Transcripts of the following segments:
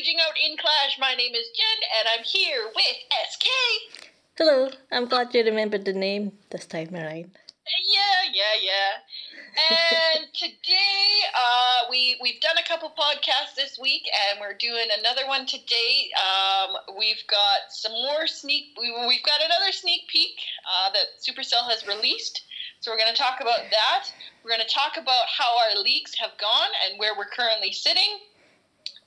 raging out in Clash. My name is Jen, and I'm here with SK. Hello, I'm glad you remembered the name this time around. Yeah. And today, we've done a couple podcasts this week, and we're doing another one today. We've got some more We've got another sneak peek that Supercell has released. So we're going to talk about that. We're going to talk about how our leagues have gone and where we're currently sitting.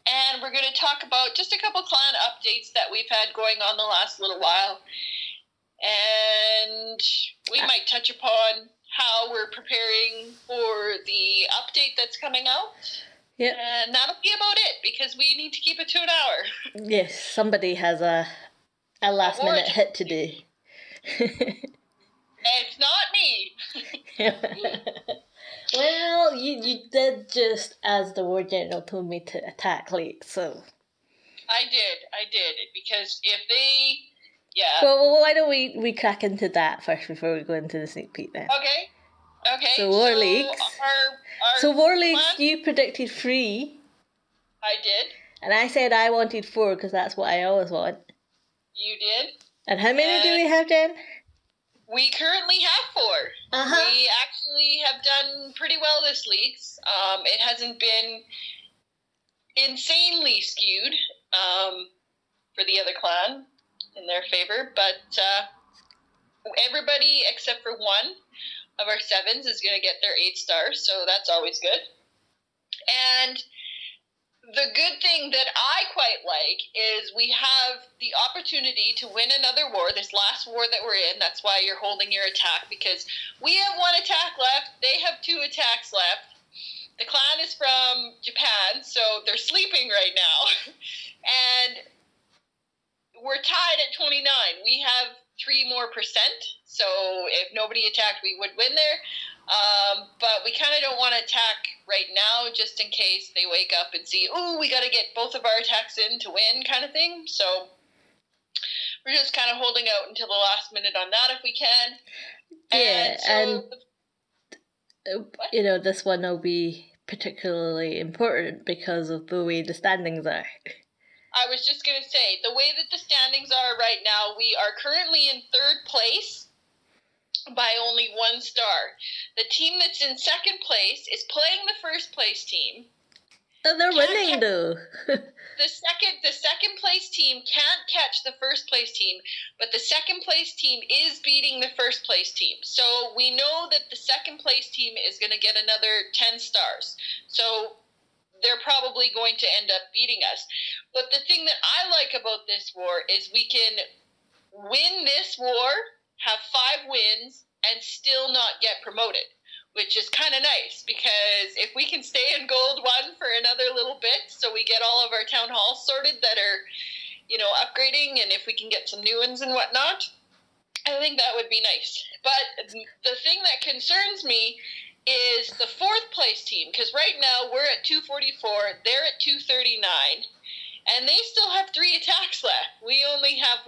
And we're going to talk about just a couple clan updates that we've had going on the last little while. And we might touch upon how we're preparing for the update that's coming out. Yep. And that'll be about it, because we need to keep it to an hour. Yes, somebody has a last-minute hit to do. It's not me. Well, you did just as the War General told me to attack late, so... I did, because if they... Yeah. Well, why don't we crack into that first before we go into the sneak peek then? Okay. So War Leagues. So War Leagues, you predicted 3. I did. And I said I wanted 4 because that's what I always want. You did. And how many do we have, Jen? We currently have 4. Uh-huh. We actually have done pretty well this leagues. It hasn't been insanely skewed for the other clan in their favor, but everybody except for one of our 7s is going to get their 8 stars, so that's always good. And the good thing that I quite like is we have the opportunity to win another war, this last war that we're in. That's why you're holding your attack, because we have 1 attack left. They have 2 attacks left. The clan is from Japan, so they're sleeping right now. And we're tied at 29. We have 3 more %, so if nobody attacked, we would win there. But we kind of don't want to attack right now, just in case they wake up and see, oh, we got to get both of our attacks in to win kind of thing. So we're just kind of holding out until the last minute on that if we can. Yeah, this one will be particularly important because of the way the standings are. I was just going to say, the way that the standings are right now, we are currently in 3rd place by only 1 star. The team that's in 2nd place is playing the 1st place team. Oh, they're winning, though. The second place team can't catch the 1st place team, but the 2nd place team is beating the 1st place team. So we know that the 2nd place team is going to get another 10 stars. So they're probably going to end up beating us. But the thing that I like about this war is we can win this war, have 5 wins, and still not get promoted, which is kind of nice, because if we can stay in Gold 1 for another little bit, so we get all of our Town Halls sorted that are, upgrading, and if we can get some new ones and whatnot, I think that would be nice. But the thing that concerns me is the 4th place team, because right now we're at 244, they're at 239, and they still have 3 attacks left. We only have 1,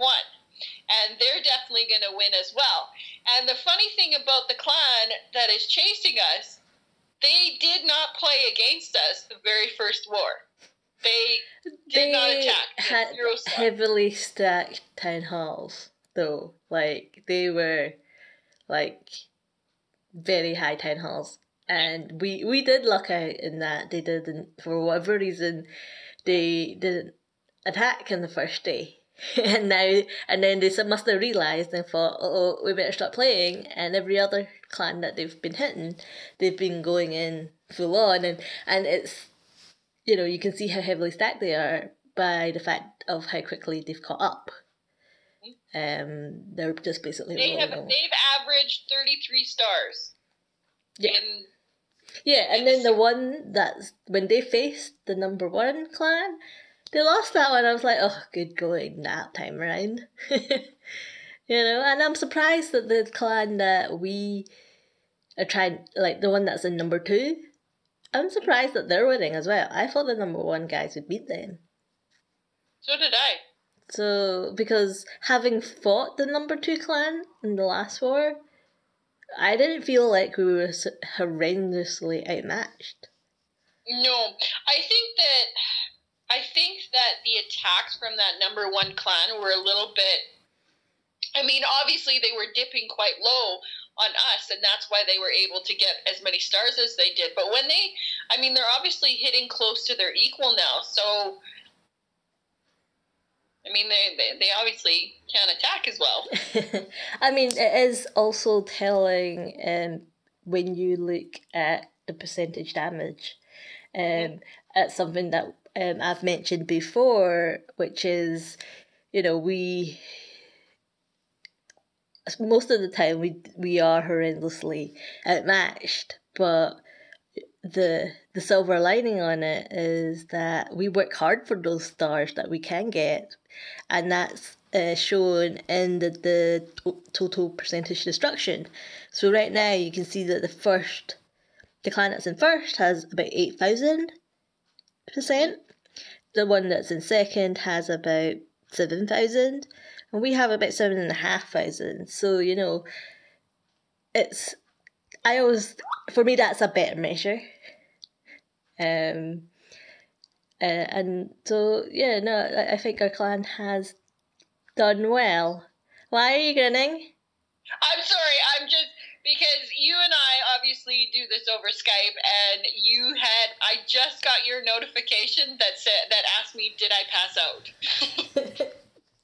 and they're definitely going to win as well. And the funny thing about the clan that is chasing us, they did not play against us the very first war. They did not attack. They had heavily stacked Town Halls, though. They were, very high Town Halls, and we did luck out in that they didn't, for whatever reason, they didn't attack on the first day, and then they must have realised and thought, we better stop playing, and every other clan that they've been hitting, they've been going in full on, and it's, you can see how heavily stacked they are by the fact of how quickly they've caught up. They're just basically... They've averaged 33 stars. Yeah. And then the one that's... When they faced the number 1 clan, they lost that one. I was like, good going that time around. And I'm surprised that the clan that we are trying... the one that's in number 2, I'm surprised that they're winning as well. I thought the number 1 guys would beat them. So did I. So, because having fought the number 2 clan in the last war, I didn't feel like we were horrendously outmatched. No, I think that I think that the attacks from that number one clan were a little bit, I mean, obviously they were dipping quite low on us, and that's why they were able to get as many stars as they did. But when they, I mean, they're obviously hitting close to their equal now, so, I mean, they obviously can attack as well. I mean, it is also telling when you look at the percentage damage. It's something that I've mentioned before, which is, you know, we most of the time we are horrendously outmatched, but the silver lining on it is that we work hard for those stars that we can get, and that's shown in the total percentage destruction. So right now you can see that the clan that's in first has about 8,000%. The one that's in second has about 7,000, and we have about 7,500. So, you know, for me, that's a better measure. And so, yeah, no, I think our clan has done well. Why are you grinning? I'm sorry, I'm just, because you and I obviously do this over Skype, and I just got your notification that asked me, did I pass out?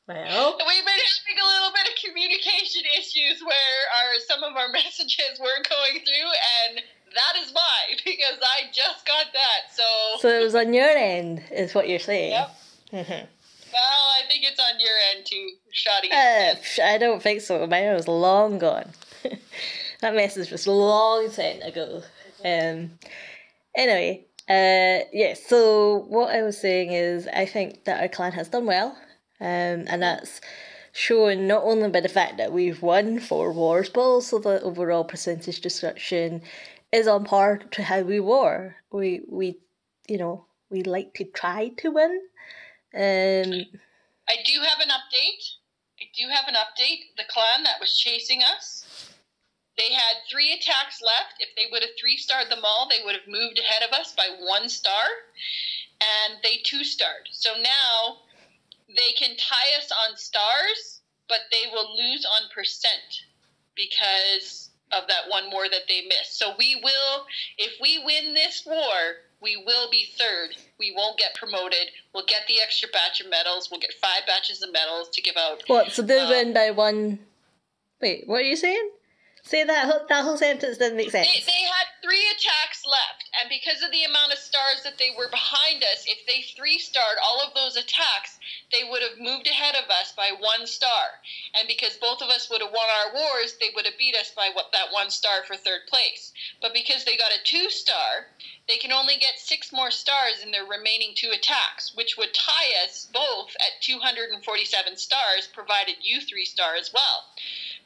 Well, we've been having a little bit of communication issues where some of our messages weren't going through, and that is why, because I just got that. So it was on your end, is what you're saying. Yep. Mm-hmm. Well, I think it's on your end too, shoddy. I don't think so. Mine was long gone. That message was a long time ago. Anyway, yeah. So what I was saying is, I think that our clan has done well. And that's shown not only by the fact that we've won 4 wars, but also the overall percentage destruction is on par to how we were. We like to try to win. I do have an update. The clan that was chasing us, they had 3 attacks left. If they would have 3-starred them all, they would have moved ahead of us by 1 star. And they 2-starred. So now they can tie us on stars, but they will lose on percent because of that 1 more that they missed. So we will, if we win this war, we will be 3rd. We won't get promoted. We'll get the extra batch of medals. We'll get 5 batches of medals to give out. What? So they win by 1... Wait, what are you saying? Say that whole sentence doesn't make sense. They had 3 attacks left, and because of the amount of stars that they were behind us, if they 3-starred all of those attacks, they would have moved ahead of us by 1 star. And because both of us would have won our wars, they would have beat us by that 1 star for 3rd place. But because they got a 2-star, they can only get 6 more stars in their remaining 2 attacks, which would tie us both at 247 stars, provided you 3-star as well.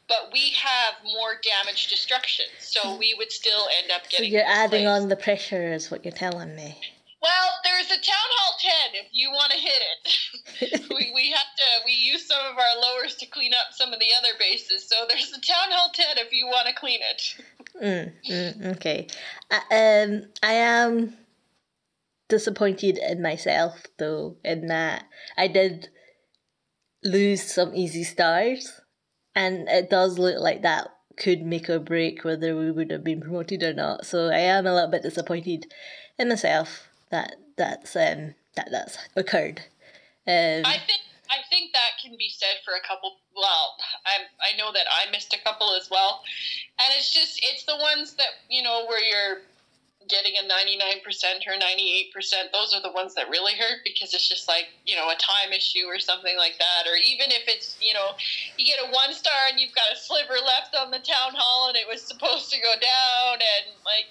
But we have more damage destruction, so we would still end up getting... So you're adding on the pressure is what you're telling me. Well, there's a Town Hall 10 if you want to hit it. we use some of our lowers to clean up some of the other bases, so there's a Town Hall 10 if you want to clean it. Okay. I am disappointed in myself, though, in that I did lose some easy stars. And it does look like that could make or break whether we would have been promoted or not. So I am a little bit disappointed in myself that that's occurred. I think that can be said for a couple. Well, I know that I missed a couple as well, and it's the ones that, you know, where you're getting a 99% or 98%, those are the ones that really hurt, because it's just like, you know, a time issue or something like that. Or even if it's, you know, you get a 1 star and you've got a sliver left on the Town Hall and it was supposed to go down, and like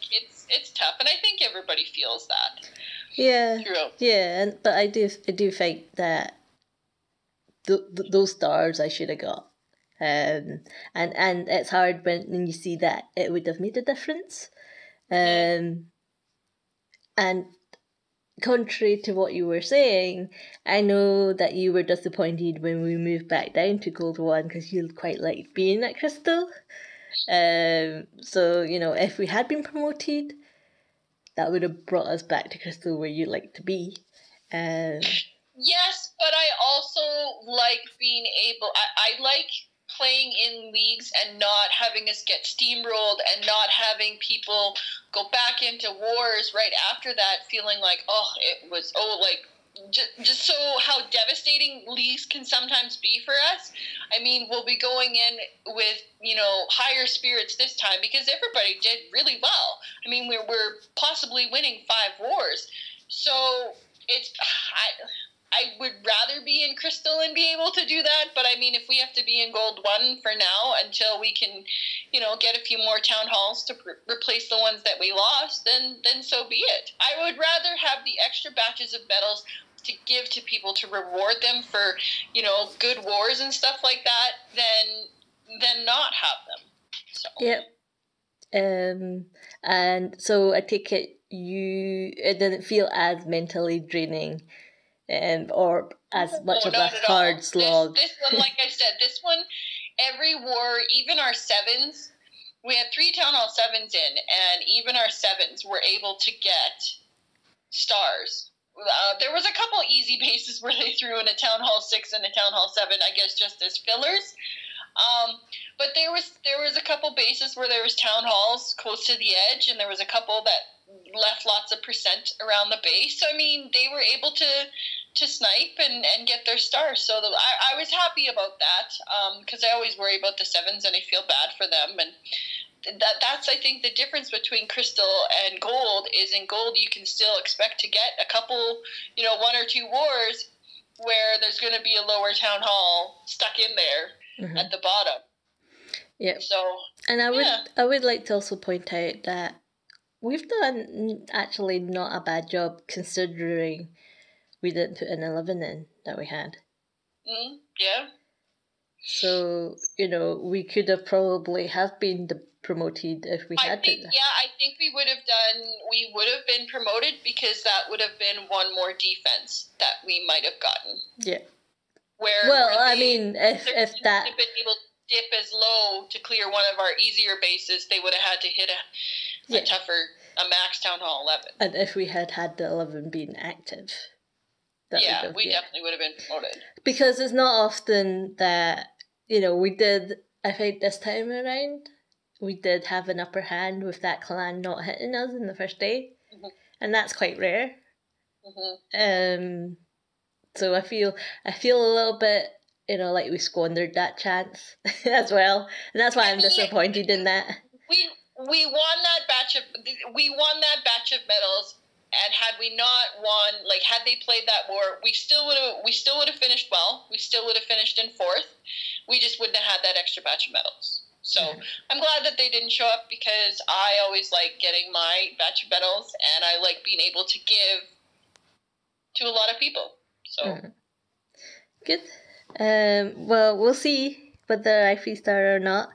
it's tough, and I think everybody feels that. Yeah. Throughout. Yeah, but I do think that those stars I should have got. And it's hard when you see that it would have made a difference. And contrary to what you were saying, I know that you were disappointed when we moved back down to Gold 1 because you quite liked being at Crystal. So, you know, if we had been promoted, that would have brought us back to Crystal where you like to be. Yes, but I also like being able... I like playing in leagues and not having us get steamrolled and not having people go back into wars right after that, feeling like, oh, it was... Oh, like... Just so how devastating leagues can sometimes be for us. I mean, we'll be going in with, you know, higher spirits this time because everybody did really well. I mean, we're possibly winning 5 wars. So it's... I would rather be in Crystal and be able to do that, but I mean, if we have to be in Gold 1 for now until we can, you know, get a few more Town Halls to replace the ones that we lost, then so be it. I would rather have the extra batches of medals to give to people to reward them for, you know, good wars and stuff like that than not have them. So. Yep. And so I take it it didn't feel as mentally draining. Or as much of a hard slog. This one, like I said, this one, every war, even our 7s, we had 3 Town Hall 7s in, and even our 7s were able to get stars. There was a couple easy bases where they threw in a Town Hall 6 and a Town Hall 7, I guess just as fillers. But there was a couple bases where there was Town Halls close to the edge, and there was a couple that left lots of percent around the base. So, I mean, they were able to snipe and get their stars. So I was happy about that because I always worry about the 7s and I feel bad for them. And that's, I think, the difference between Crystal and Gold is in Gold you can still expect to get a couple, you know, 1 or 2 wars where there's going to be a lower Town Hall stuck in there mm-hmm. at the bottom. Yeah. So, and I would like to also point out that we've done actually not a bad job considering we didn't put an 11 in that we had. Mm, yeah. So, you know, we could have probably have been promoted if we had put that. Yeah, I think we would have been promoted because that would have been 1 more defense that we might have gotten. Yeah. If that... If been able to dip as low to clear one of our easier bases, they would have had to hit a tougher, a max Town Hall 11. And if we had the 11 been active, definitely would have been promoted. Because it's not often that, you know, I think this time around, we did have an upper hand with that clan not hitting us in the first day, mm-hmm. and that's quite rare. Mm-hmm. So I feel a little bit, you know, like we squandered that chance as well, and that's why I'm disappointed in that. We won that batch of medals, and had we not won, like had they played that war, we still would have finished well. We still would have finished in 4th. We just wouldn't have had that extra batch of medals. So mm-hmm. I'm glad that they didn't show up because I always like getting my batch of medals, and I like being able to give to a lot of people. So mm-hmm. Good. Well, we'll see whether I 3-star or not.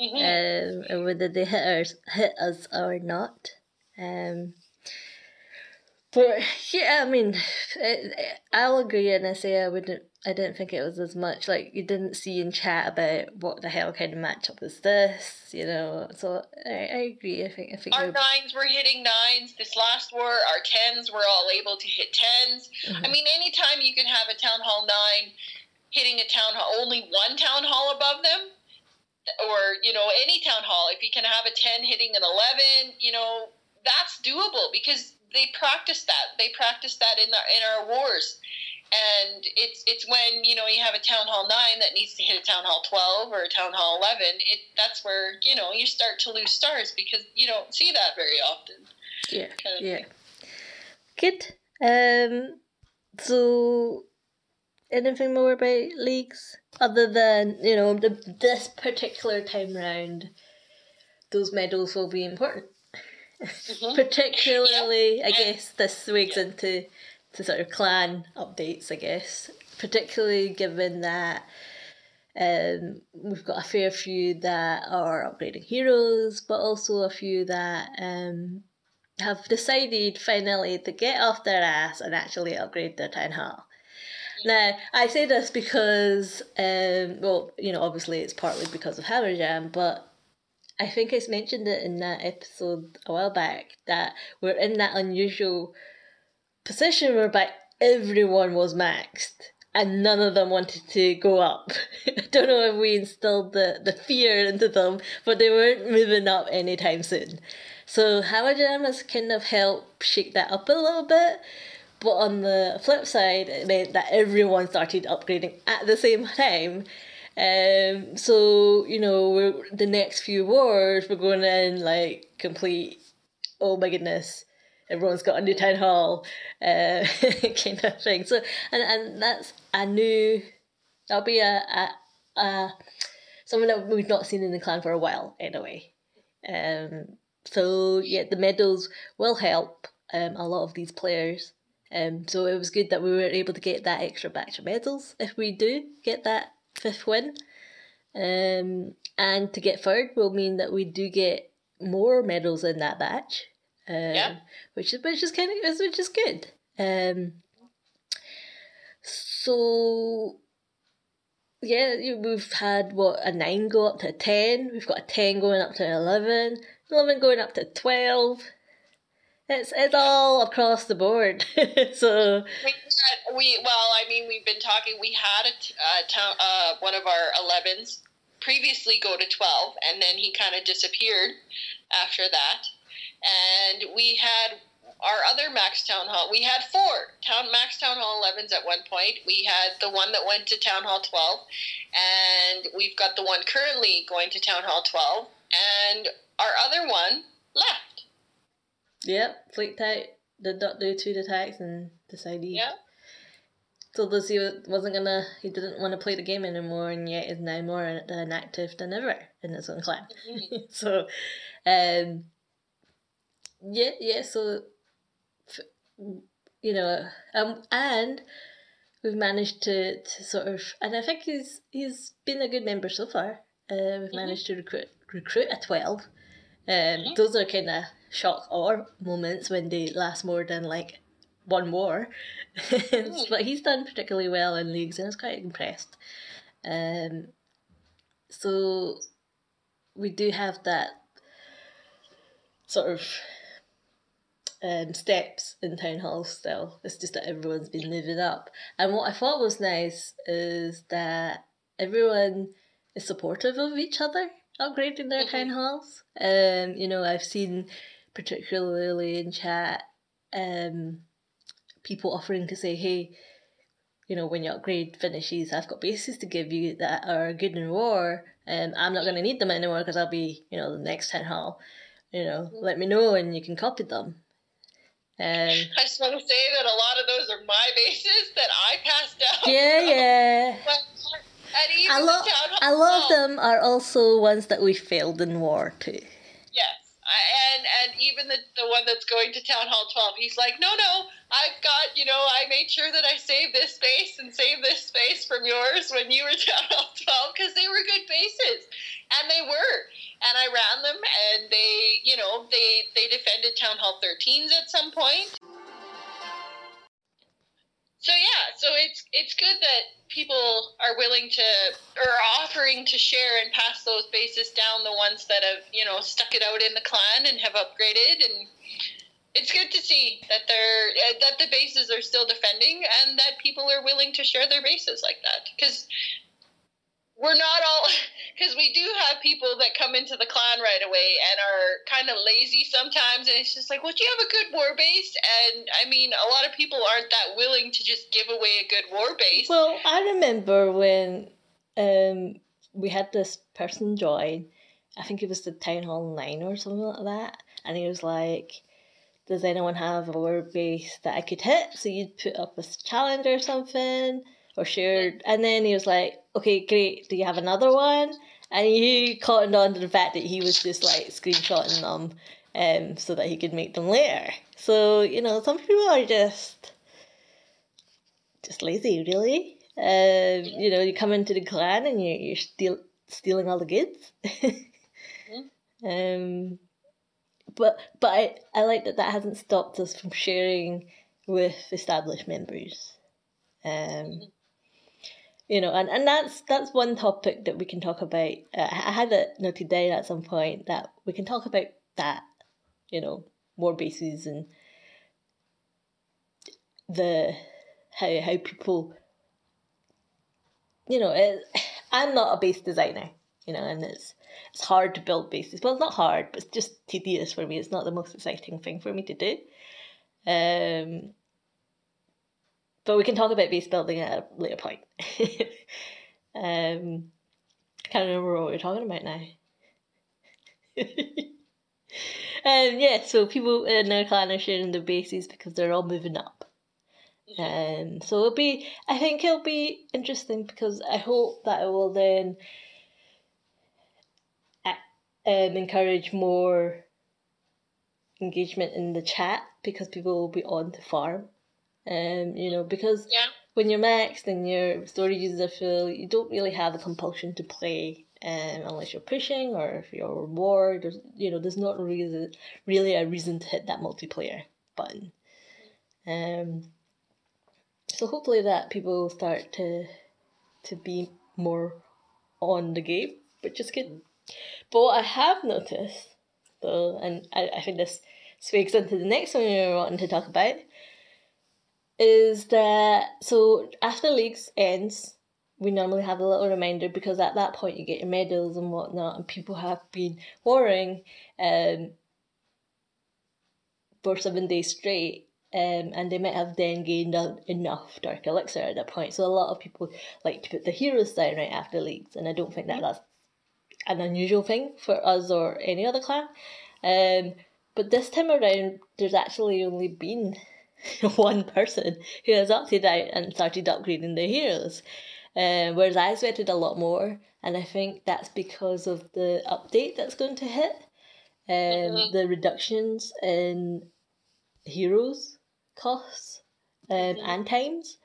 Mm-hmm. Whether they hit us or not, but yeah, I mean, I'll agree, and I say I didn't think it was as much. Like you didn't see in chat about what the hell kind of matchup was this, you know. So I agree. I think our 9s were hitting 9s this last war. Our 10s were all able to hit 10s. Mm-hmm. I mean, anytime you can have a Town Hall 9 hitting a Town Hall, only 1 Town Hall above them. Or, you know, any Town Hall, if you can have a 10 hitting an 11, you know, that's doable because they practice that. They practice that in our wars. And it's when, you know, you have a Town Hall 9 that needs to hit a Town Hall 12 or a Town Hall 11, that's where, you know, you start to lose stars because you don't see that very often. Yeah, kind of yeah. Thing. Good. So... anything more about leagues other than, you know, this particular time round those medals will be important mm-hmm. particularly yep. I guess this wigs yep. into sort of clan updates, I guess, particularly given that we've got a fair few that are upgrading heroes but also a few that have decided finally to get off their ass and actually upgrade their Town Hall. Now, I say this because, you know, obviously it's partly because of Hammer Jam, but I think it's mentioned it in that episode a while back that we're in that unusual position whereby everyone was maxed and none of them wanted to go up. I don't know if we instilled the fear into them, but they weren't moving up anytime soon. So Hammer Jam has kind of helped shake that up a little bit. But on the flip side, it meant that everyone started upgrading at the same time. So, you know, the next few wars, we're going in like complete, oh my goodness, everyone's got a new town hall kind of thing. So, and that's a new, that'll be something that we've not seen in the clan for a while anyway. So yeah, the medals will help a lot of these players. So it was good that we were able to get that extra batch of medals if we do get that 5th win. And to get 3rd will mean that we do get more medals in that batch. Yeah. Which is good. So yeah, we've had a 9 go up to a 10. We've got a 10 going up to an 11. 11 going up to 12. It's all across the board. So we've been talking. We had one of our 11s previously go to 12, and then he kind of disappeared after that. And we had our other max town hall. We had 4 max town hall 11s at one point. We had the one that went to town hall 12, and we've got the one currently going to town hall 12, and our other one left. Yep, flaked out. Did not do 2 attacks and decided. Yep. So he he didn't want to play the game anymore, and yet is now more inactive than ever in his own clan. Mm-hmm. So, yeah, so, you know, and we've managed to sort of, and I think he's been a good member so far. We've mm-hmm. managed to recruit a 12. Mm-hmm. Those are kind of shock or moments when they last more than like one war. Mm-hmm. But he's done particularly well in leagues, and I was quite impressed. So we do have that sort of steps in town halls still. It's just that everyone's been moving up. And what I thought was nice is that everyone is supportive of each other upgrading their mm-hmm. town halls. You know, I've seen particularly in chat people offering to say, hey, you know, when your upgrade finishes, I've got bases to give you that are good in war, and I'm not going to need them anymore because I'll be, you know, the next town hall. You know, let me know and you can copy them. I just want to say that a lot of those are my bases that I passed out. Yeah. A lot of them are also ones that we failed in war too. Yes, and even the one that's going to Town Hall 12, he's like, no, I've got, you know, I made sure that I saved this space and saved this space from yours when you were Town Hall 12 because they were good bases, and they were. And I ran them, and they, you know, they defended Town Hall 13s at some point. So yeah, so it's good that people are willing to or offering to share and pass those bases down, the ones that have, you know, stuck it out in the clan and have upgraded, and it's good to see that that the bases are still defending and that people are willing to share their bases like that, because we're not all, because we do have people that come into the clan right away and are kind of lazy sometimes, and it's just like, well, do you have a good war base? And I mean, a lot of people aren't that willing to just give away a good war base. Well, I remember when we had this person join, I think it was the Town Hall 9 or something like that, and he was like, does anyone have a war base that I could hit? So you'd put up a challenge or something, or shared, and then he was like, okay, great, do you have another one? And he cottoned on to the fact that he was just like screenshotting them so that he could make them later. So, you know, some people are just lazy, really. You know, you come into the clan and you're stealing all the goods. But I like that hasn't stopped us from sharing with established members. You know, and that's one topic that we can talk about. I had it noted down at some point that we can talk about that, you know, war bases and the how people, you know, I'm not a base designer, you know, and it's hard to build bases. Well, it's not hard, but it's just tedious for me. It's not the most exciting thing for me to do. But we can talk about base building at a later point. I can't remember what we're talking about now. Yeah, so people in their clan are sharing their bases because they're all moving up. So it'll be, I think it'll be interesting, because I hope that it will then encourage more engagement in the chat, because people will be on the farm. You know, because when you're maxed and your story users are full, you don't really have a compulsion to play unless you're pushing or if you're bored. Or, you know, there's not really a reason to hit that multiplayer button. So hopefully that people start to be more on the game, which is good. But what I have noticed, though, and I think this swags into the next one you're wanting to talk about, is that, so after leagues ends, we normally have a little reminder, because at that point you get your medals and whatnot, and people have been warring for 7 days straight, and they might have then gained enough Dark Elixir at that point. So a lot of people like to put the heroes down right after leagues, and I don't think that that's an unusual thing for us or any other clan. But this time around, there's actually only been one person who has opted out and started upgrading their heroes. Whereas I sweated a lot more, and I think that's because of the update that's going to hit. The reductions in heroes costs and times.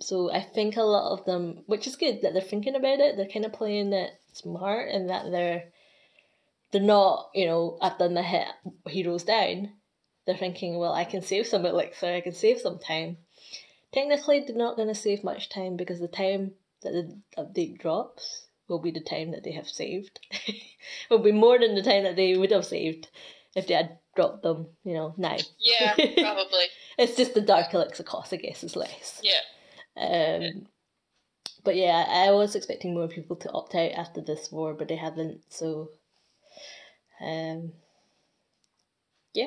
So I think a lot of them, which is good that they're thinking about it, they're kind of playing it smart, and that they're not, you know, I've done the hit heroes down. They're thinking, well, I can save some elixir, I can save some time. Technically, they're not going to save much time, because the time that the update drops will be the time that they have saved. Will be more than the time that they would have saved if they had dropped them, you know, now. Yeah, probably. It's just the Dark Elixir cost, I guess, is less. Yeah. Yeah. But yeah, I was expecting more people to opt out after this war, but they haven't, so... yeah.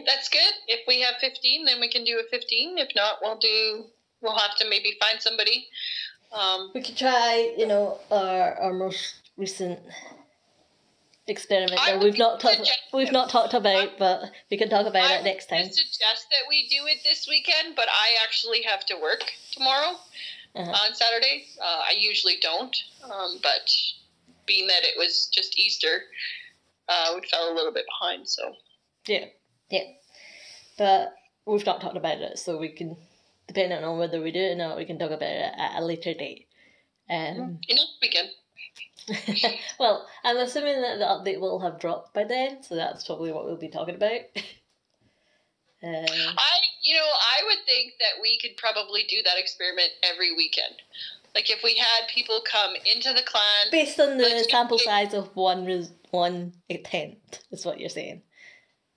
That's good. If we have 15, then we can do a 15. If not, we'll have to maybe find somebody. We could try, you know, our most recent experiment that we've not talked about, but we can talk about it next time. I would suggest that we do it this weekend, but I actually have to work tomorrow on Saturday. I usually don't, but being that it was just Easter, we fell a little bit behind. So yeah, but we've not talked about it, so we can, depending on whether we do it or not, we can talk about it at a later date. We can. Well, I'm assuming that the update will have dropped by then, so that's probably what we'll be talking about. I would think that we could probably do that experiment every weekend. Like, if we had people come into the clan... Based on the sample size of one attempt, is what you're saying.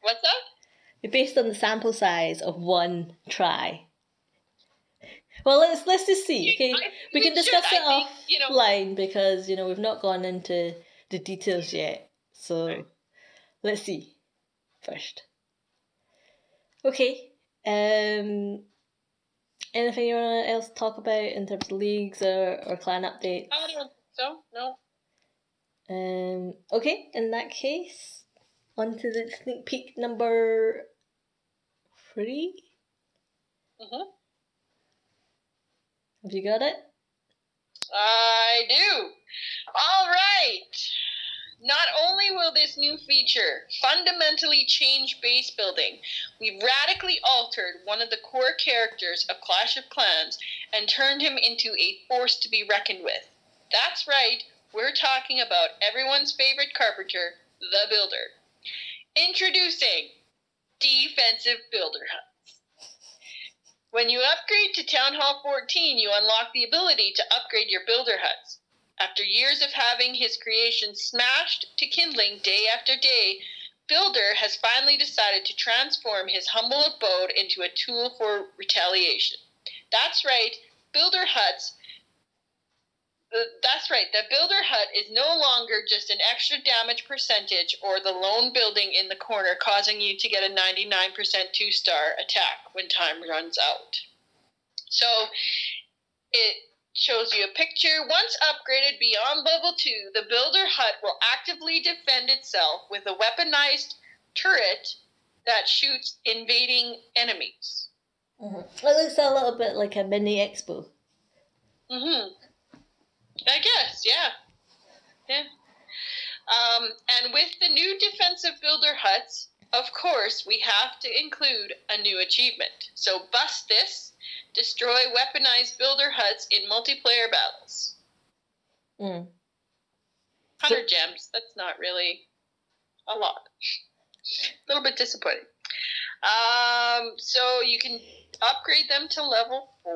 What's that? Based on the sample size of one try. Well, let's just see, okay? We can discuss it offline, because, you know, we've not gone into the details yet. So, let's see first. Okay. Anything you want else to talk about in terms of leagues or clan updates? I don't think so, no. Okay, in that case... On to the sneak peek number 3. Have you got it? I do. All right. Not only will this new feature fundamentally change base building, we've radically altered one of the core characters of Clash of Clans and turned him into a force to be reckoned with. That's right. We're talking about everyone's favorite carpenter, the Builder. Introducing Defensive Builder Huts. When you upgrade to Town Hall 14, you unlock the ability to upgrade your Builder Huts. After years of having his creations smashed to kindling day after day, Builder has finally decided to transform his humble abode into a tool for retaliation. That's right, Builder Huts. That's right, the Builder Hut is no longer just an extra damage percentage or the lone building in the corner causing you to get a 99% two-star attack when time runs out. So it shows you a picture. Once upgraded beyond level 2, the Builder Hut will actively defend itself with a weaponized turret that shoots invading enemies. Mm-hmm. It looks a little bit like a mini expo. Mm-hmm. I guess, yeah. And with the new defensive Builder Huts, of course, we have to include a new achievement. So bust this, destroy weaponized Builder Huts in multiplayer battles. Mm. 100 gems, that's not really a lot. A little bit disappointing. So you can upgrade them to level 4.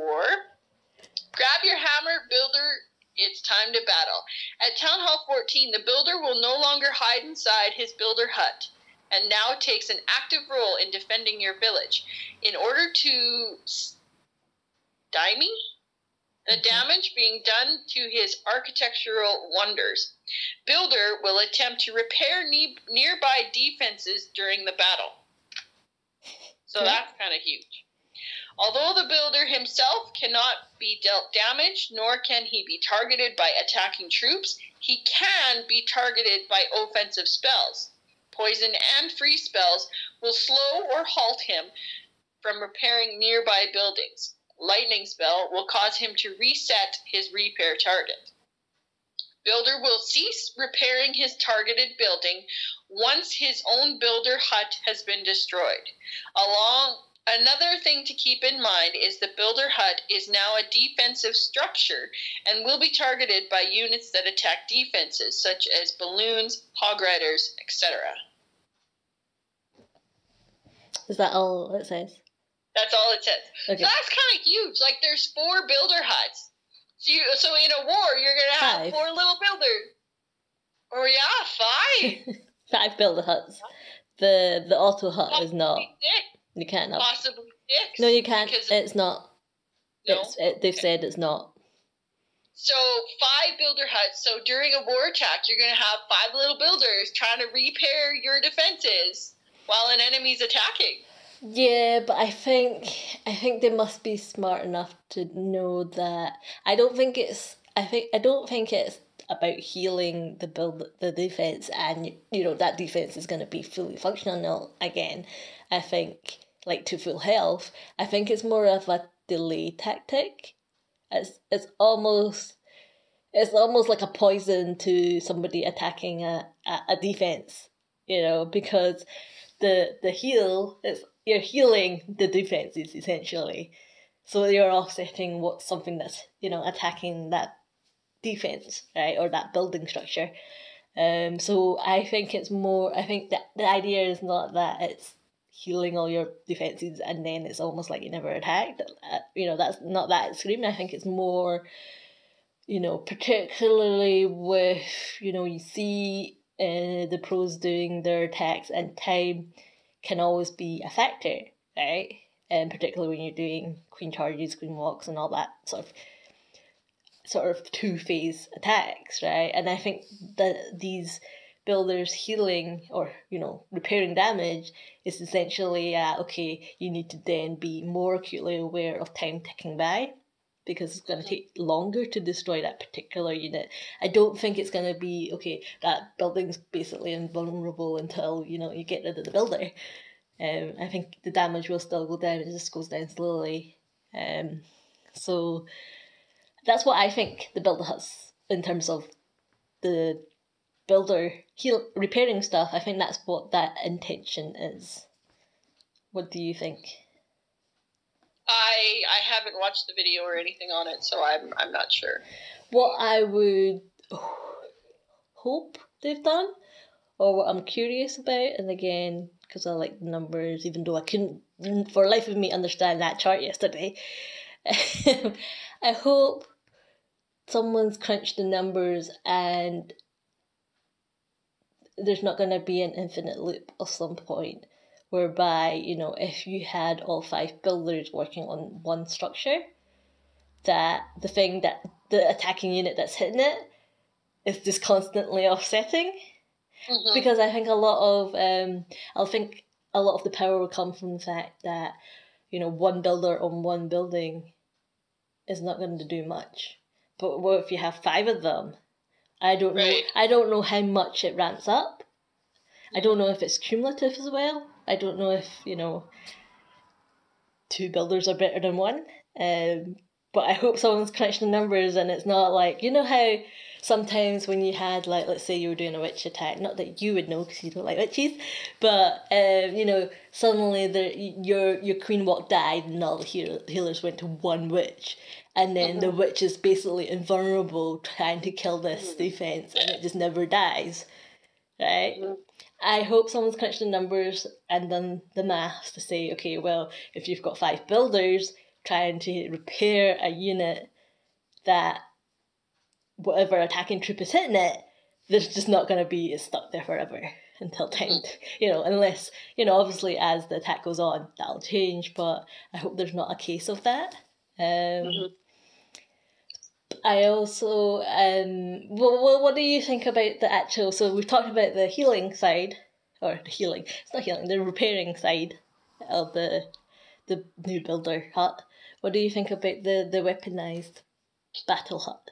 Grab your hammer, Builder. It's time to battle. At Town Hall 14, the builder will no longer hide inside his builder hut and now takes an active role in defending your village. In order to stymie the damage being done to his architectural wonders, Builder will attempt to repair nearby defenses during the battle. So that's kind of huge. Although the builder himself cannot be dealt damage, nor can he be targeted by attacking troops, he can be targeted by offensive spells. Poison and free spells will slow or halt him from repairing nearby buildings. Lightning spell will cause him to reset his repair target. Builder will cease repairing his targeted building once his own builder hut has been destroyed. Another thing to keep in mind is the Builder Hut is now a defensive structure and will be targeted by units that attack defenses, such as balloons, hog riders, etc. Is that all it says? That's all it says. Okay. So that's kind of huge. Like, there's 4 Builder Huts. So in a war, you're going to have 5. 4 little builders. Or, 5. 5 Builder Huts. The auto hut is not. 6. You can't up. Possibly 6. No, you can't. It's not. No? They've said it's not. So 5 builder huts. So during a war attack, you're going to have 5 little builders trying to repair your defenses while an enemy's attacking. Yeah, but I think they must be smart enough to know that. I don't think it's about healing the defense, and that defense is going to be fully functional again. I think, like, to full health, I think it's more of a delay tactic. It's almost like a poison to somebody attacking a defense, because the heal is, you're healing the defenses essentially, so you're offsetting something that's attacking that defense, right, or that building structure. So I think it's more. I think that the idea is not that it's healing all your defenses and then it's almost like you never attacked. That's not that extreme. I think it's more, particularly with, you see the pros doing their attacks, and time can always be a factor, right? And particularly when you're doing queen charges, queen walks, and all that sort of two-phase attacks, right? And I think that these builders healing or, repairing damage is essentially, you need to then be more acutely aware of time ticking by, because it's going to take longer to destroy that particular unit. I don't think it's going to be, that building's basically invulnerable until, you get rid of the builder. I think the damage will still go down. It just goes down slowly. So that's what I think the builder has in terms of the builder repairing stuff. I think that's what that intention is. What do you think? I haven't watched the video or anything on it, so I'm not sure. What I would hope they've done, or what I'm curious about, and again, because I like the numbers, even though I couldn't for the life of me understand that chart yesterday, I hope someone's crunched the numbers and there's not going to be an infinite loop at some point whereby, if you had all 5 builders working on one structure, that the thing that the attacking unit that's hitting it is just constantly offsetting. Mm-hmm. Because I think a lot of the power will come from the fact that, you know, one builder on one building is not going to do much. But what if you have five of them? I don't know how much it ramps up. I don't know if it's cumulative as well. I don't know if, you know, two builders are better than one. But I hope someone's crunching the numbers and it's not like, you know how sometimes when you had, like, let's say you were doing a witch attack, not that you would know because you don't like witches, but, you know, suddenly your queen walk died and all the healers went to one witch. And then the witch is basically invulnerable trying to kill this defense and it just never dies, right? Mm-hmm. I hope someone's crunched the numbers and done the maths to say, okay, well, if you've got five builders trying to repair a unit that whatever attacking troop is hitting it, there's just not going to be, it's stuck there forever until time, you know, unless, you know, obviously as the attack goes on, that'll change, but I hope there's not a case of that. I also, what do you think about the actual, so we've talked about the healing side, or the healing, it's not healing, the repairing side of the new builder hut. What do you think about the weaponized battle hut?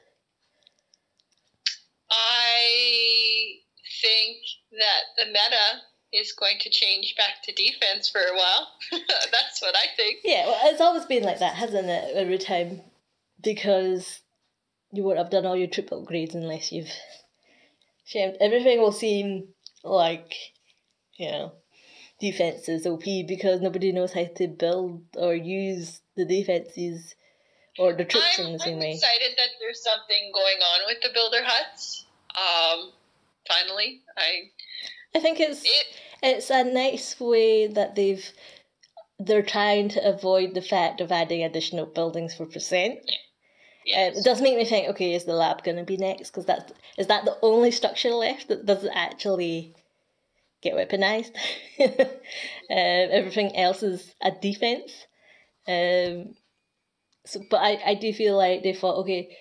I think that the meta is going to change back to defense for a while. That's what I think. Yeah, well, it's always been like that, hasn't it, every time? Because you won't have done all your troop upgrades unless you've shamed. Everything will seem like, you know, defense is OP because nobody knows how to build or use the defenses or the troops in the same way. I'm excited that there's something going on with the builder huts. Finally, I think it's a nice way that they're trying to avoid the fact of adding additional buildings for percent. Yes. It does make me think, okay, is the lab going to be next? Because is that the only structure left that doesn't actually get weaponized? Everything else is a defense. But I do feel like they thought, okay,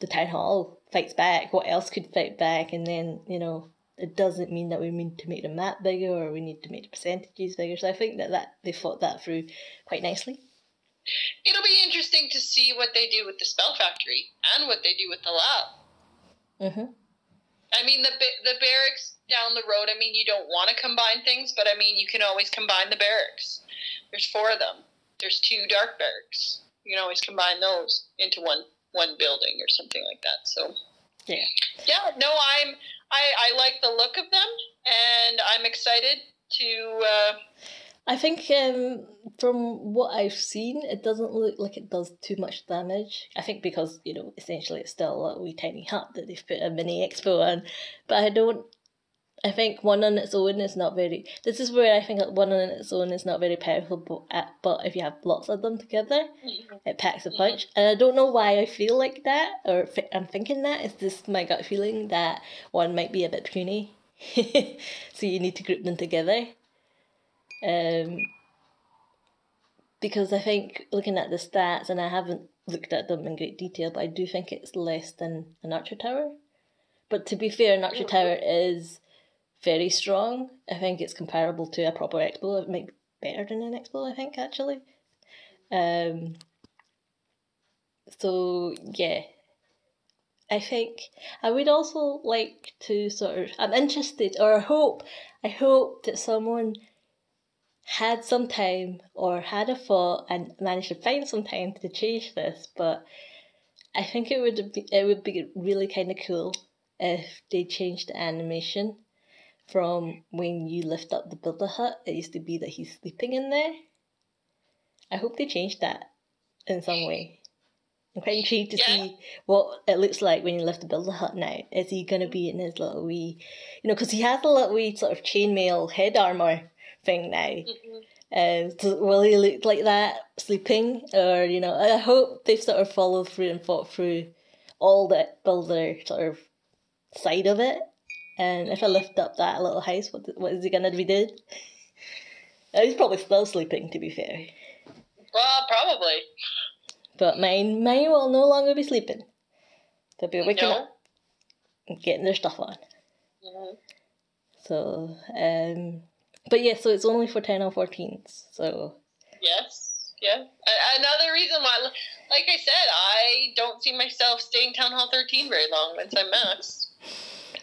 the town hall fights back. What else could fight back? And then, you know, it doesn't mean that we need to make the map bigger or we need to make the percentages bigger. So I think that they thought that through quite nicely. It'll be interesting to see what they do with the spell factory and what they do with the lab. Mm-hmm. I mean, the barracks down the road, I mean, you don't want to combine things, but I mean, you can always combine the barracks. There's four of them. There's two dark barracks. You can always combine those into one building or something like that. So, yeah. No, I like the look of them, and I'm excited to. I think from what I've seen, it doesn't look like it does too much damage. I think because, you know, essentially it's still a wee tiny hut that they've put a mini expo on. But I think one on its own is not very... This is where I think one on its own is not very powerful, but if you have lots of them together, it packs a punch. And I don't know why I feel like that, or I'm thinking that. It's just my gut feeling that one might be a bit puny. So you need to group them together. Because I think looking at the stats, and I haven't looked at them in great detail, but I do think it's less than an archer tower. But to be fair, an archer tower is very strong. I think it's comparable to a proper expo. It might be better than an expo, I think, actually. So, yeah. I think I would also like to sort of... I'm interested, or I hope that someone had some time or had a thought and managed to find some time to change this, but I think it would be really kind of cool if they changed the animation from when you lift up the builder hut. It used to be that he's sleeping in there. I hope they changed that in some way. I'm quite intrigued to see what it looks like when you lift the builder hut now. Is he going to be in his little wee, you know, because he has a little wee sort of chainmail head armor thing now. Will he look like that sleeping? Or, you know, I hope they've sort of followed through and thought through all the builder sort of side of it. And if I lift up that little house, what is he going to be doing? He's probably still sleeping, to be fair. Well, probably. But mine will no longer be sleeping. They'll be waking up and getting their stuff on. Mm-hmm. So, but yeah, so it's only for 10 or 14s, so... Yes, yeah. Another reason why, like I said, I don't see myself staying Town Hall 13 very long once I'm max.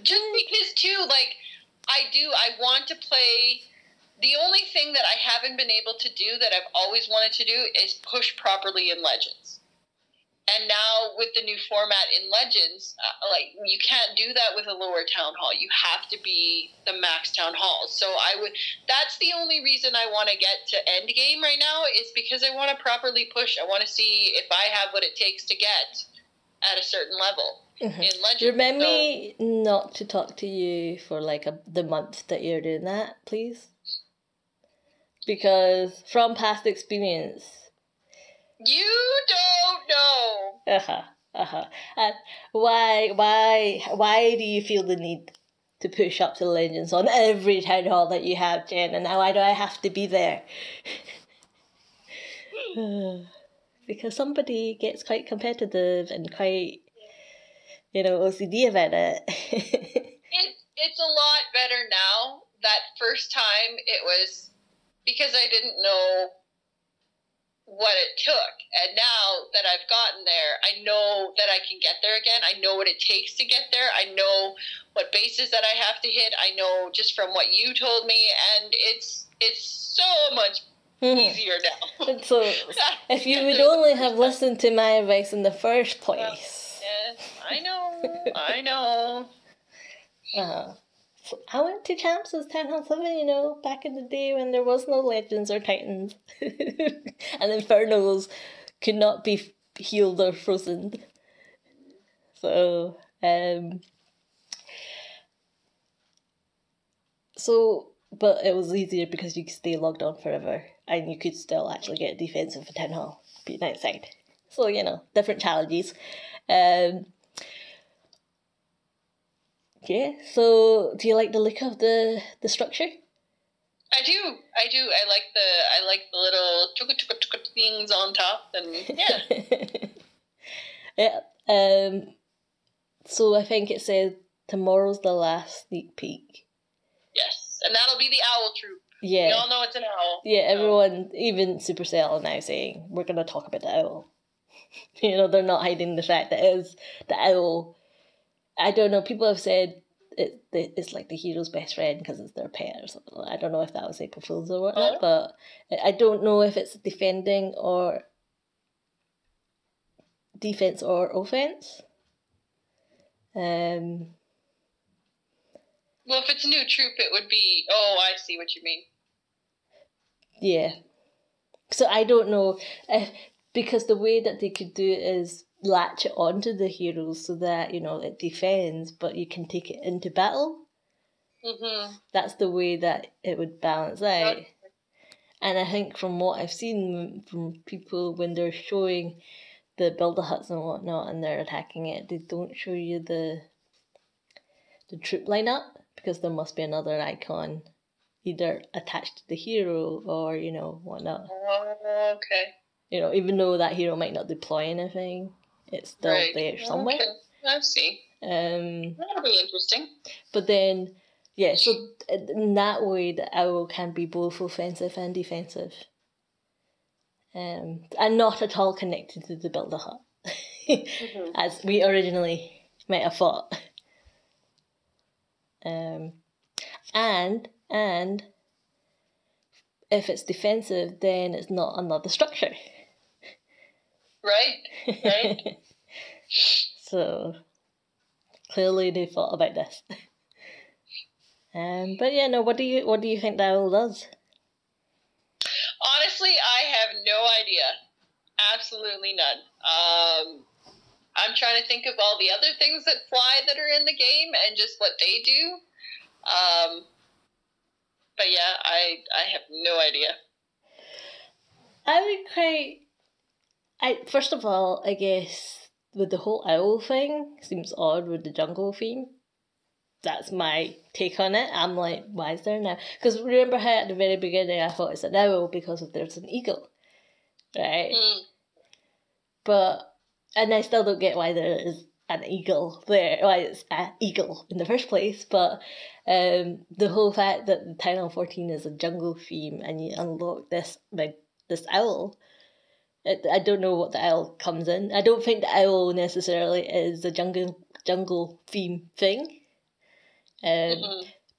Just because, too, like, I want to play... The only thing that I haven't been able to do that I've always wanted to do is push properly in Legends. And now with the new format in Legends, like you can't do that with a lower Town Hall. You have to be the max Town Hall. So that's the only reason I want to get to end game right now is because I want to properly push. I want to see if I have what it takes to get at a certain level. Mm-hmm. In Legends. Remind me not to talk to you for like the month that you're doing that, please. Because from past experience, you don't know. And why do you feel the need to push up to Legends on every Town Hall that you have, Jen? And why do I have to be there? Because somebody gets quite competitive and quite, OCD about it. It's a lot better now. That first time it was. Because I didn't know what it took. And now that I've gotten there, I know that I can get there again. I know what it takes to get there. I know what bases that I have to hit. I know just from what you told me. And it's so much easier now. And so if you would only have listened to my advice in the first place. I know. Uh-huh. I went to champs as 10 Hall 7, back in the day when there was no Legends or Titans. And Infernos could not be healed or frozen. So, but it was easier because you could stay logged on forever and you could still actually get defensive for 10 Hall, being outside. So, different challenges. Yeah, so do you like the look of the structure? I do. I like the little chukka things on top, and yeah. Yeah. So I think it said tomorrow's the last sneak peek. Yes, and that'll be the owl troop. Yeah, we all know it's an owl. Yeah, everyone, even Supercell, are now saying we're gonna talk about the owl. They're not hiding the fact that it is the owl. I don't know, people have said it's like the hero's best friend because it's their pet or something. I don't know if that was April Fool's or whatnot, but I don't know if it's defending or defense or offense. Well, if it's a new troop, it would be, I see what you mean. Yeah. So I don't know, because the way that they could do it is latch it onto the heroes so that it defends, but you can take it into battle. Mm-hmm. That's the way that it would balance out. Okay. And I think from what I've seen from people when they're showing the Builder Huts and whatnot, and they're attacking it, they don't show you the troop lineup because there must be another icon either attached to the hero or whatnot. Okay. Even though that hero might not deploy anything. It's still there somewhere. Okay. I see. That'll be interesting. But then, yeah, so in that way, the owl can be both offensive and defensive. And not at all connected to the Builder Hut, mm-hmm. as we originally might have thought. And if it's defensive, then it's not another structure. Right. So, clearly they thought about this. But yeah, no, what do you think the owl does? Honestly, I have no idea. Absolutely none. I'm trying to think of all the other things that fly that are in the game and just what they do. But yeah, I have no idea. First of all, I guess with the whole owl thing, seems odd with the jungle theme. That's my take on it. I'm like, why is there now? Because remember how at the very beginning I thought it's an owl because there's an eagle, right? Mm. But, and I still don't get why there is an eagle there, why it's an eagle in the first place, but the whole fact that the Town Hall 14 is a jungle theme and you unlock this owl, I don't know what the owl comes in. I don't think the owl necessarily is a jungle theme thing,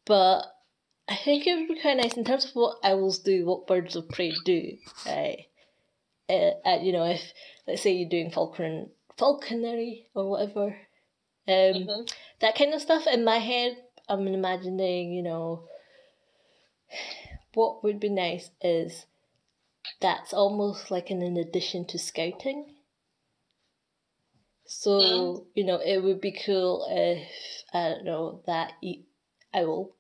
but I think it would be quite nice in terms of what owls do, what birds of prey do, right? You know, if, let's say you're doing falconry or whatever, that kind of stuff, in my head I'm imagining, you know, what would be nice is that's almost like an addition to scouting. So, you know, it would be cool if, I don't know, that owl,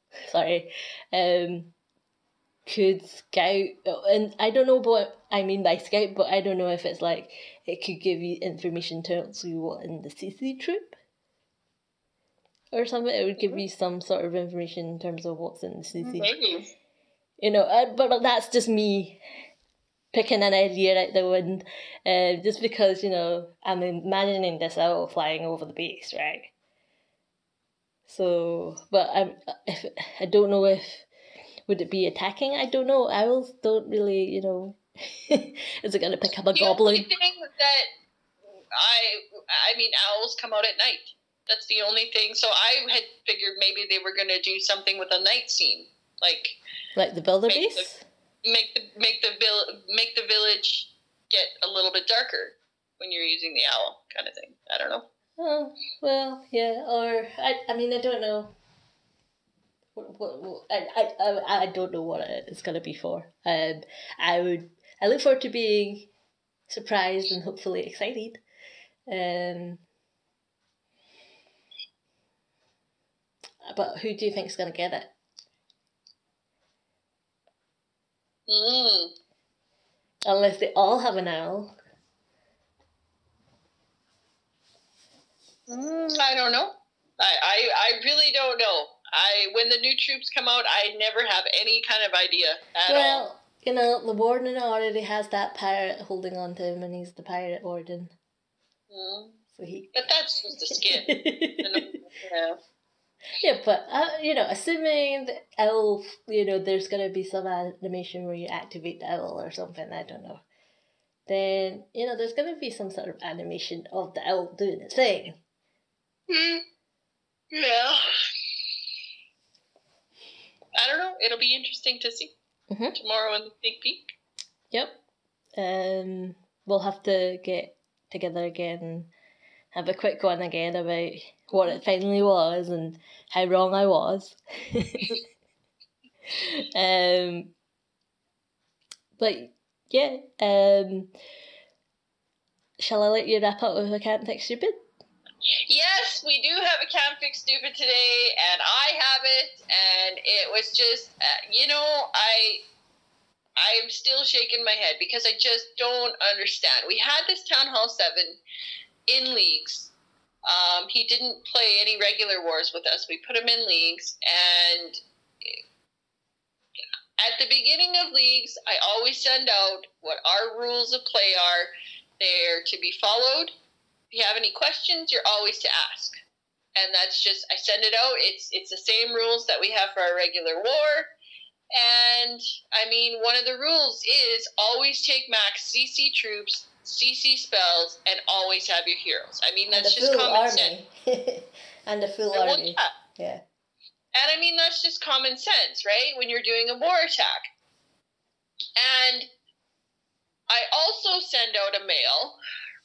could scout, and I don't know what I mean by scout, but I don't know if it's like it could give you information tells you what in the CC troop or something. It would give you some sort of information in terms of what's in the CC troop. You know, but that's just me picking an idea out the wind, just because, you know, I'm imagining this owl flying over the base, right? So, but I don't know if, would it be attacking? I don't know. Owls don't really, you know, is it going to pick up a goblin? The only thing that I mean, owls come out at night. That's the only thing. So I had figured maybe they were going to do something with a night scene. Like the Builder Base? Make the village get a little bit darker when you're using the owl, kind of thing. I don't know. Oh, well, yeah, or I mean, I don't know. What I don't know what it's gonna be for. I look forward to being surprised and hopefully excited. But who do you think's gonna get it? Unless they all have an owl. I don't know. I really don't know. When the new troops come out, I never have any kind of idea at all. Well, you know, the warden already has that pirate holding on to him, and he's the pirate warden. So but that's just a skin. Yeah, but, you know, assuming the owl, you know, there's going to be some animation where you activate the owl or something, I don't know. Then, you know, there's going to be some sort of animation of the owl doing its thing. Yeah. I don't know. It'll be interesting to see tomorrow in the sneak peek. Yep. We'll have to get together again and have a quick one again about what it finally was and how wrong I was. But yeah, shall I let you wrap up with I Can't Fix Stupid? Yes, we do have a Can't Fix Stupid today, and I have it, and it was just, you know, I am still shaking my head because I just don't understand. We had this Town Hall 7 in leagues. He didn't play any regular wars with us. We put him in leagues, and at the beginning of leagues, I always send out what our rules of play are. They're to be followed. If you have any questions, you're always to ask. And that's just, I send it out. It's the same rules that we have for our regular war. And, I mean, one of the rules is always take max CC troops, CC spells, and always have your heroes. I mean, that's just common sense. And the full army. Yeah. And, I mean, that's just common sense, right? When you're doing a war attack. And I also send out a mail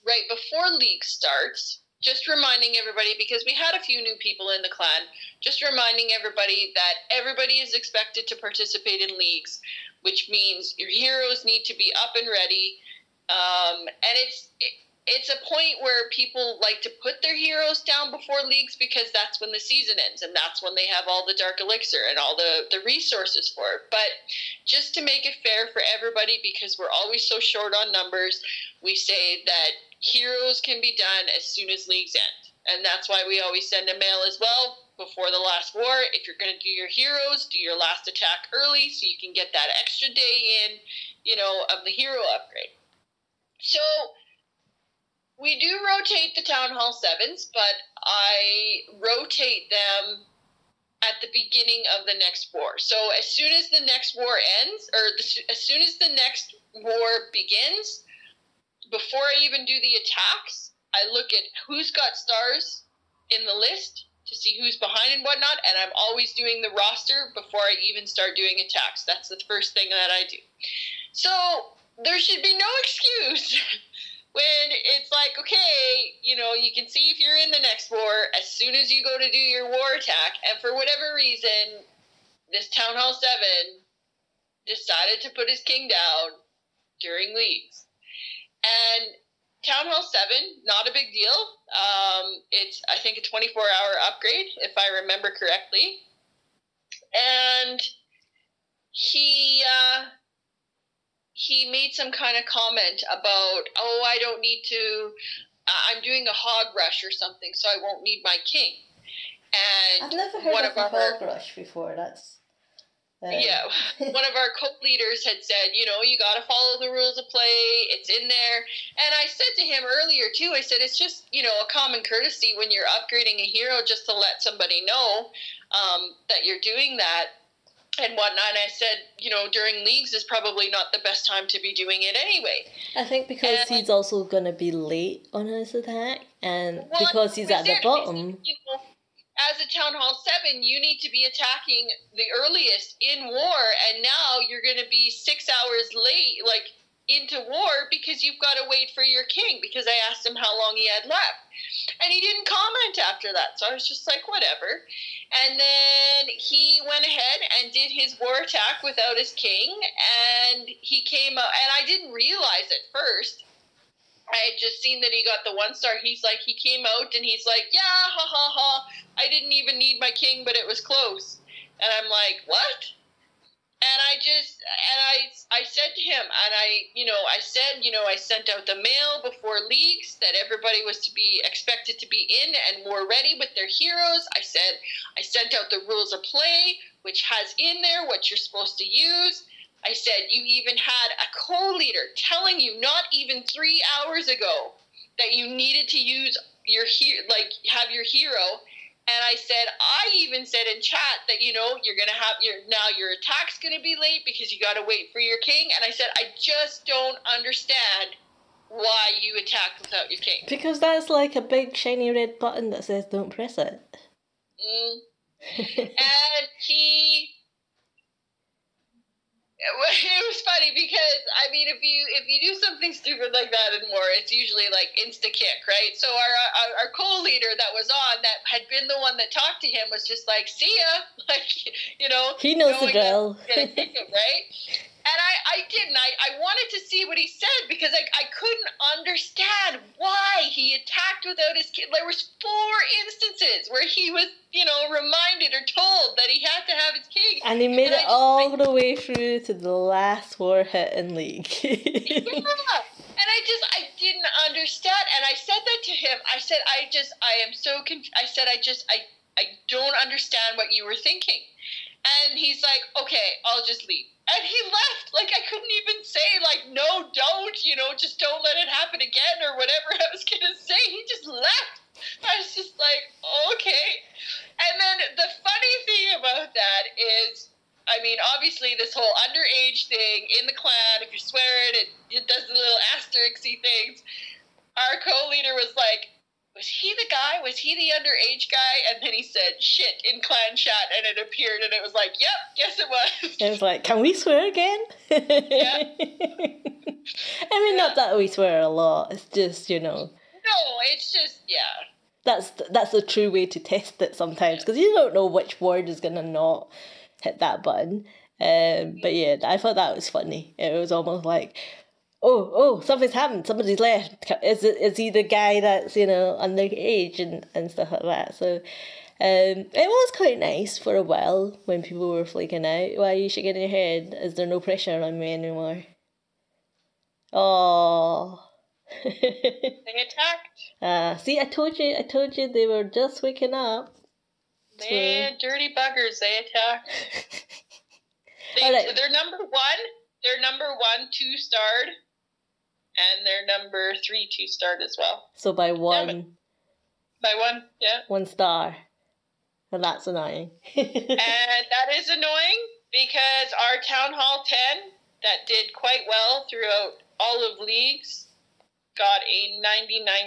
right before league starts, just reminding everybody, because we had a few new people in the clan, just reminding everybody that everybody is expected to participate in leagues, which means your heroes need to be up and ready. And it's a point where people like to put their heroes down before leagues because that's when the season ends, and that's when they have all the dark elixir and all the resources for it. But just to make it fair for everybody, because we're always so short on numbers, we say that heroes can be done as soon as leagues end. And that's why we always send a mail as well before the last war. If you're going to do your heroes, do your last attack early so you can get that extra day in, you know, of the hero upgrade. So We do rotate the Town Hall 7s, but I rotate them at the beginning of the next war. So as soon as the next war ends, as soon as the next war begins, before I even do the attacks, I look at who's got stars in the list to see who's behind and whatnot, and I'm always doing the roster before I even start doing attacks. That's the first thing that I do. So there should be no excuse when it's like, okay, you know, you can see if you're in the next war as soon as you go to do your war attack, and for whatever reason, this Town Hall 7 decided to put his king down during leagues. And Town Hall 7, not a big deal. It's, I think, a 24-hour upgrade, if I remember correctly. And he made some kind of comment about, oh, I don't need to, I'm doing a hog rush or something, so I won't need my king. And I've never heard of a hog rush before. That's yeah, one of our co-leaders had said, you know, you got to follow the rules of play. It's in there. And I said to him earlier, too, I said, it's just, you know, a common courtesy when you're upgrading a hero just to let somebody know that you're doing that and whatnot. And I said, you know, during leagues is probably not the best time to be doing it anyway. I think because he's also going to be late on his attack and well, because he's at the bottom. You know, as a Town Hall 7, you need to be attacking the earliest in war, and now you're going to be 6 hours late, like, into war because you've got to wait for your king, because I asked him how long he had left. And he didn't comment after that, so I was just like, whatever. And then he went ahead and did his war attack without his king, and he came out, and I didn't realize at first. I had just seen that he got the 1-star. He's like, he came out and he's like, yeah, ha, ha, ha. I didn't even need my king, but it was close. And I'm like, what? And I said to him, and I sent out the mail before leagues that everybody was to be expected to be in and more ready with their heroes. I said, I sent out the rules of play, which has in there what you're supposed to use. I said, you even had a co-leader telling you not even 3 hours ago that you needed to use your have your hero. And I said, I even said in chat that, you know, you're going to have your attack's going to be late because you got to wait for your king. And I said, I just don't understand why you attack without your king. Because that's like a big shiny red button that says don't press it. Mm. And he... It was funny because, I mean, if you do something stupid like that and more, it's usually like insta-kick, right? So our co-leader that was on, that had been the one that talked to him, was just like, see ya! Like, you know. He knows the drill. Gonna kick him, right? And I wanted to see what he said because I couldn't understand why he attacked without his kid. There was 4 instances where he was, you know, reminded or told that he had to have his king. And he made the way through to the last war hit in league. Yeah. And I didn't understand. And I said that to him. I said, I am so confused. I said, I don't understand what you were thinking. And he's like, okay, I'll just leave. And he left. Like, I couldn't even say, like, no, don't, you know, just don't let it happen again or whatever I was going to say. He just left. I was just like, okay. And then the funny thing about that is, I mean, obviously this whole underage thing in the clan, if you're swearing, it does the little asterisky things. Our co-leader was like, was he the guy? Was he the underage guy? And then he said, shit, in clan chat, and it appeared, and it was like, yep, yes it was. It was like, can we swear again? Yeah. I mean, not that we swear a lot, it's just, you know. No, it's just, yeah. That's the true way to test it sometimes, because you don't know which word is going to not hit that button. But yeah, I thought that was funny. It was almost like... Oh, something's happened, somebody's left. Is he the guy that's, you know, underage and stuff like that? So it was quite nice for a while when people were flaking out. Why are you shaking your head? Is there no pressure on me anymore? Oh. They attacked. See, I told you they were just waking up. They're dirty buggers, they attacked. All right. They're number one. They're number one, 2-starred. and they're number 3 to start as well. So by one. Yeah, by one, yeah. One star. And that's annoying. And that is annoying because our Town Hall 10 that did quite well throughout all of leagues got a 99%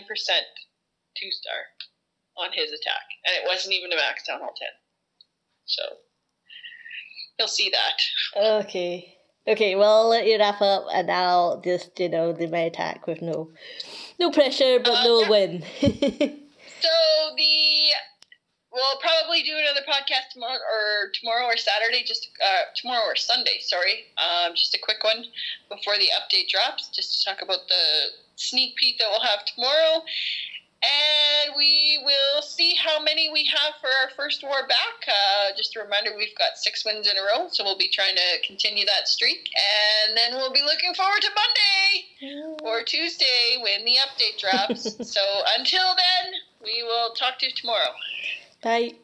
2-star on his attack. And it wasn't even a max Town Hall 10. So you'll see that. Okay. Okay, well, I'll let you wrap up, and I'll just, you know, do my attack with no pressure, but no win. So we'll probably do another podcast tomorrow or Saturday, just tomorrow or Sunday, sorry. Just a quick one before the update drops, just to talk about the sneak peek that we'll have tomorrow. And we will see how many we have for our first war back. Just a reminder, we've got 6 wins in a row, so we'll be trying to continue that streak. And then we'll be looking forward to Monday or Tuesday when the update drops. So until then, we will talk to you tomorrow. Bye.